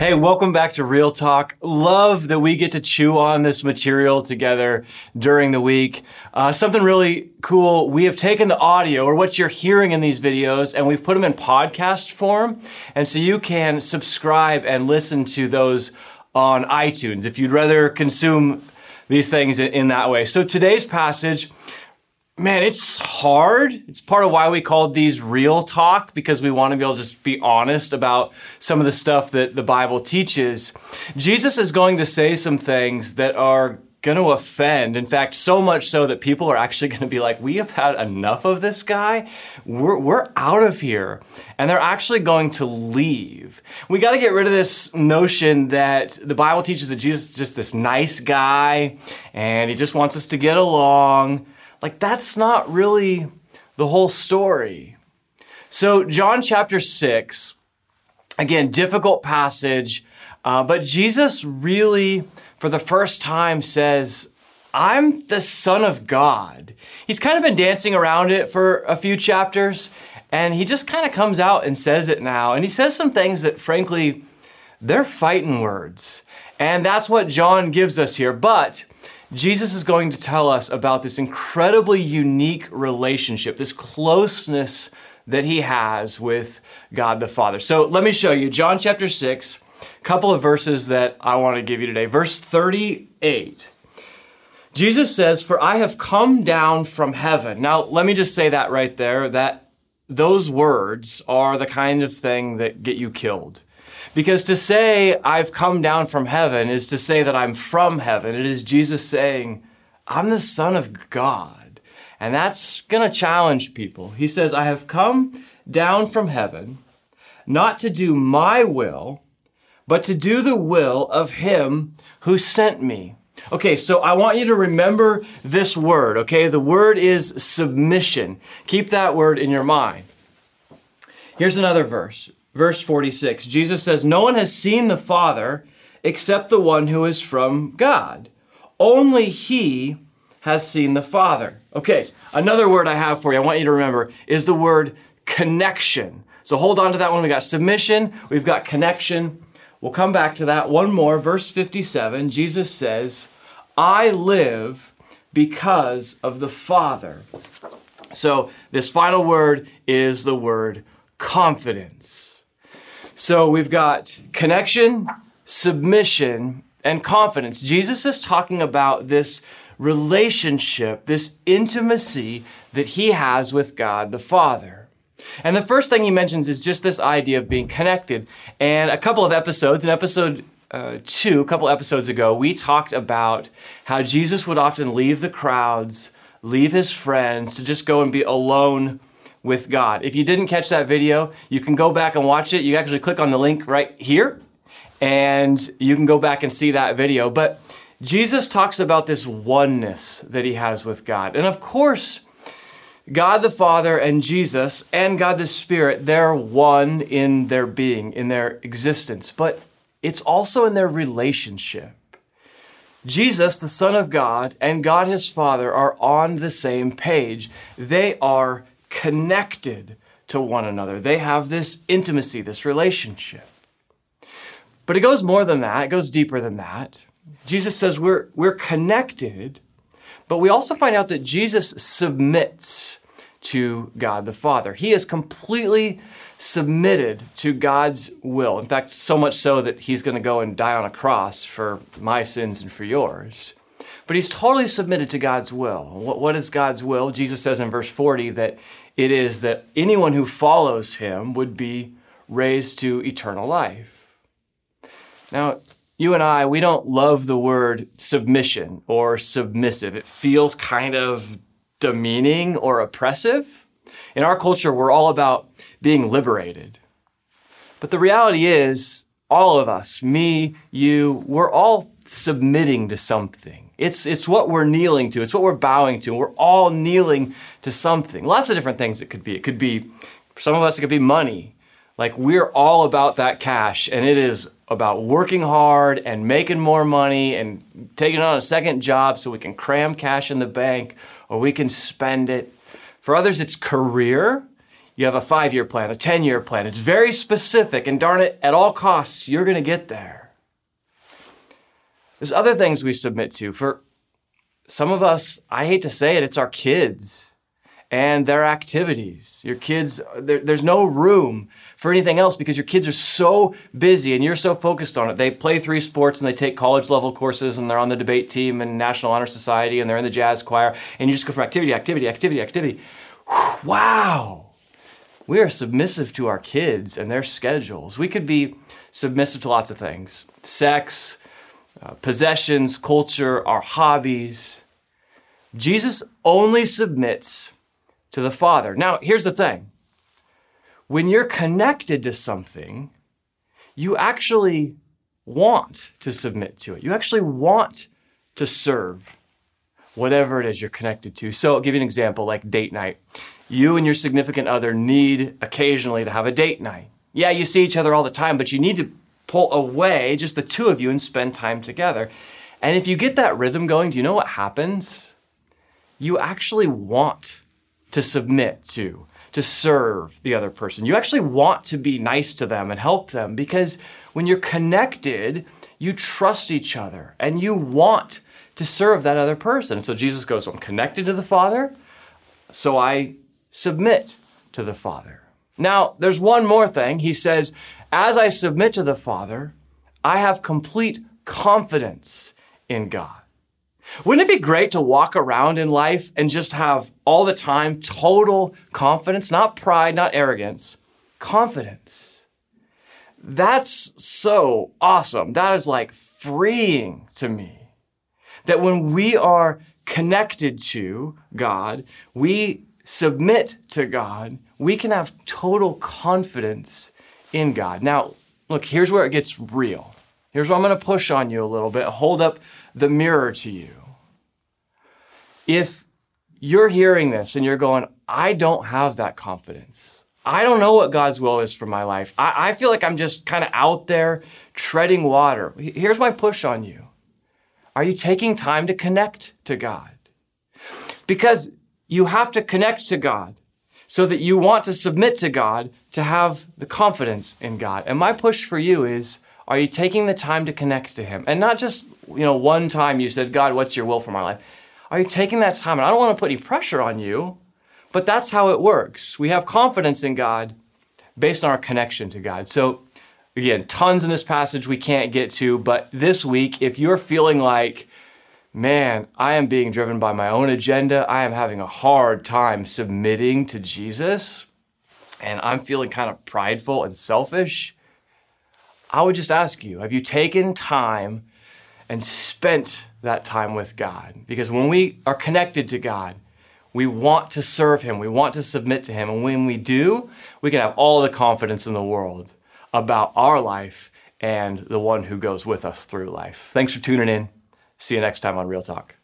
Hey, welcome back to Real Talk. Love that we get to chew on this material together during the week. Something really cool, we have taken the audio or what you're hearing in these videos and we've put them in podcast form. And so you can subscribe and listen to those on iTunes if you'd rather consume these things in that way. So today's passage, man, it's hard. It's part of why we called these Real Talk, because we want to be able to just be honest about some of the stuff that the Bible teaches. Jesus is going to say some things that are going to offend. In fact, so much so that people are actually going to be like, we have had enough of this guy. We're out of here. And they're actually going to leave. We got to get rid of this notion that the Bible teaches that Jesus is just this nice guy and he just wants us to get along. Like, that's not really the whole story. So John chapter 6, again, difficult passage, but Jesus really, for the first time, says, I'm the Son of God. He's kind of been dancing around it for a few chapters, and he just kind of comes out and says it now. And he says some things that, frankly, they're fighting words. And that's what John gives us here. But Jesus is going to tell us about this incredibly unique relationship, this closeness that he has with God the Father. So let me show you John chapter 6, a couple of verses that I want to give you today. Verse 38, Jesus says, "For I have come down from heaven." Now, let me just say that right there, that those words are the kind of thing that get you killed. Because to say I've come down from heaven is to say that I'm from heaven. It is Jesus saying, I'm the Son of God. And that's going to challenge people. He says, I have come down from heaven, not to do my will, but to do the will of him who sent me. Okay, so I want you to remember this word, okay? The word is submission. Keep that word in your mind. Here's another verse. Verse 46, Jesus says, no one has seen the Father except the one who is from God. Only he has seen the Father. Okay, another word I have for you, I want you to remember, is the word connection. So hold on to that one. We got submission, we've got connection. We'll come back to that. One more, verse 57, Jesus says, I live because of the Father. So this final word is the word confidence. So we've got connection, submission, and confidence. Jesus is talking about this relationship, this intimacy that he has with God the Father. And the first thing he mentions is just this idea of being connected. And a couple of episodes, in episode 2, a couple episodes ago, we talked about how Jesus would often leave the crowds, leave his friends to just go and be alone with God. If you didn't catch that video, you can go back and watch it. You actually click on the link right here and you can go back and see that video. But Jesus talks about this oneness that he has with God. And of course, God the Father and Jesus and God the Spirit, they're one in their being, in their existence, but it's also in their relationship. Jesus, the Son of God, and God his Father are on the same page. They are connected to one another. They have this intimacy, this relationship. But it goes more than that. It goes deeper than that. Jesus says we're connected, but we also find out that Jesus submits to God the Father. He is completely submitted to God's will. In fact, so much so that he's going to go and die on a cross for my sins and for yours. But he's totally submitted to God's will. What is God's will? Jesus says in verse 40 that it is that anyone who follows him would be raised to eternal life. Now, you and I, we don't love the word submission or submissive. It feels kind of demeaning or oppressive. In our culture, we're all about being liberated. But the reality is, all of us, me, you, we're all submitting to something. It's what we're kneeling to. It's what we're bowing to. We're all kneeling to something. Lots of different things it could be. It could be, for some of us, it could be money. Like we're all about that cash and it is about working hard and making more money and taking on a second job so we can cram cash in the bank or we can spend it. For others, it's career. You have a 5-year plan, a 10-year plan. It's very specific, and darn it, at all costs, you're going to get there. There's other things we submit to. For some of us, I hate to say it, it's our kids and their activities. Your kids, there's no room for anything else because your kids are so busy and you're so focused on it. They play 3 sports and they take college-level courses and they're on the debate team and National Honor Society and they're in the jazz choir, and you just go from activity, activity, activity, activity. Whew, wow! We are submissive to our kids and their schedules. We could be submissive to lots of things. Sex, possessions, culture, our hobbies. Jesus only submits to the Father. Now, here's the thing. When you're connected to something, you actually want to submit to it. You actually want to serve whatever it is you're connected to. So I'll give you an example, like date night. You and your significant other need occasionally to have a date night. Yeah, you see each other all the time, but you need to pull away, just the two of you, and spend time together. And if you get that rhythm going, do you know what happens? You actually want to submit to serve the other person. You actually want to be nice to them and help them, because when you're connected, you trust each other and you want to serve that other person. And so Jesus goes, I'm connected to the Father, so I submit to the Father. Now, there's one more thing. He says, as I submit to the Father, I have complete confidence in God. Wouldn't it be great to walk around in life and just have all the time total confidence, not pride, not arrogance, confidence? That's so awesome. That is like freeing to me. That when we are connected to God, we submit to God, we can have total confidence in God. Now, look, here's where it gets real. Here's where I'm going to push on you a little bit. Hold up the mirror to you. If you're hearing this and you're going, I don't have that confidence. I don't know what God's will is for my life. I feel like I'm just kind of out there treading water. Here's my push on you. Are you taking time to connect to God? Because you have to connect to God so that you want to submit to God to have the confidence in God. And my push for you is, are you taking the time to connect to Him? And not just, one time you said, God, what's your will for my life? Are you taking that time? And I don't want to put any pressure on you, but that's how it works. We have confidence in God based on our connection to God. So again, tons in this passage we can't get to, but this week, if you're feeling like, man, I am being driven by my own agenda. I am having a hard time submitting to Jesus, and I'm feeling kind of prideful and selfish. I would just ask you, have you taken time and spent that time with God? Because when we are connected to God, we want to serve Him. We want to submit to Him. And when we do, we can have all the confidence in the world about our life and the one who goes with us through life. Thanks for tuning in. See you next time on Real Talk.